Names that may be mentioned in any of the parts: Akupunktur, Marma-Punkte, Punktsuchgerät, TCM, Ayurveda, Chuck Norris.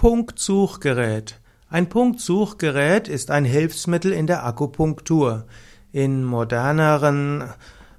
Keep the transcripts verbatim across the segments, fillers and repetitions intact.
Punktsuchgerät. Ein Punktsuchgerät ist ein Hilfsmittel in der Akupunktur. In moderneren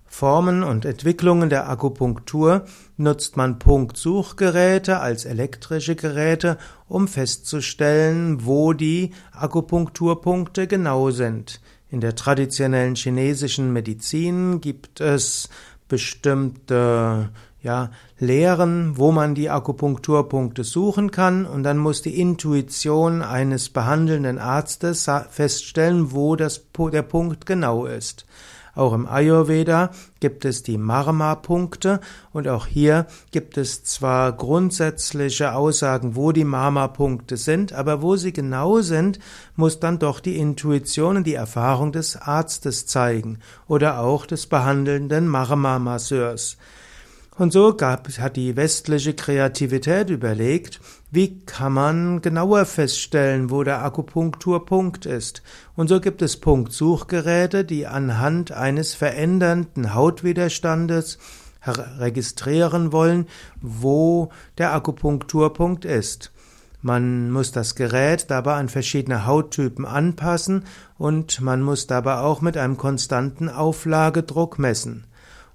Formen und Entwicklungen der Akupunktur nutzt man Punktsuchgeräte als elektrische Geräte, um festzustellen, wo die Akupunkturpunkte genau sind. In der traditionellen chinesischen Medizin gibt es bestimmte Ja, Lehren, wo man die Akupunkturpunkte suchen kann, und dann muss die Intuition eines behandelnden Arztes feststellen, wo das, der Punkt genau ist. Auch im Ayurveda gibt es die Marma-Punkte, und auch hier gibt es zwar grundsätzliche Aussagen, wo die Marma-Punkte sind, aber wo sie genau sind, muss dann doch die Intuition und die Erfahrung des Arztes zeigen oder auch des behandelnden Marma-Masseurs. Und so gab, hat die westliche Kreativität überlegt, wie kann man genauer feststellen, wo der Akupunkturpunkt ist. Und so gibt es Punktsuchgeräte, die anhand eines verändernden Hautwiderstandes registrieren wollen, wo der Akupunkturpunkt ist. Man muss das Gerät dabei an verschiedene Hauttypen anpassen, und man muss dabei auch mit einem konstanten Auflagedruck messen.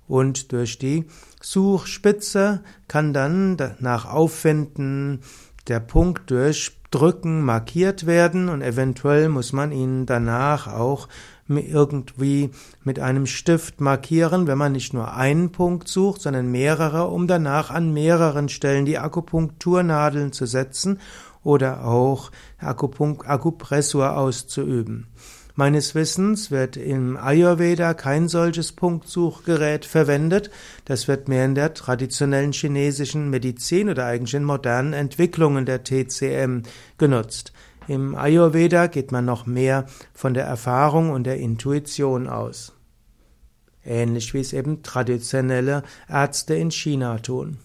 Und durch die Suchspitze kann dann nach Auffinden der Punkt durch Drücken markiert werden, und eventuell muss man ihn danach auch irgendwie mit einem Stift markieren, wenn man nicht nur einen Punkt sucht, sondern mehrere, um danach an mehreren Stellen die Akupunkturnadeln zu setzen oder auch Akupunk- Akupressur auszuüben. Meines Wissens wird im Ayurveda kein solches Punktsuchgerät verwendet. Das wird mehr in der traditionellen chinesischen Medizin oder eigentlich in modernen Entwicklungen der T C M genutzt. Im Ayurveda geht man noch mehr von der Erfahrung und der Intuition aus. Ähnlich wie es eben traditionelle Ärzte in China tun.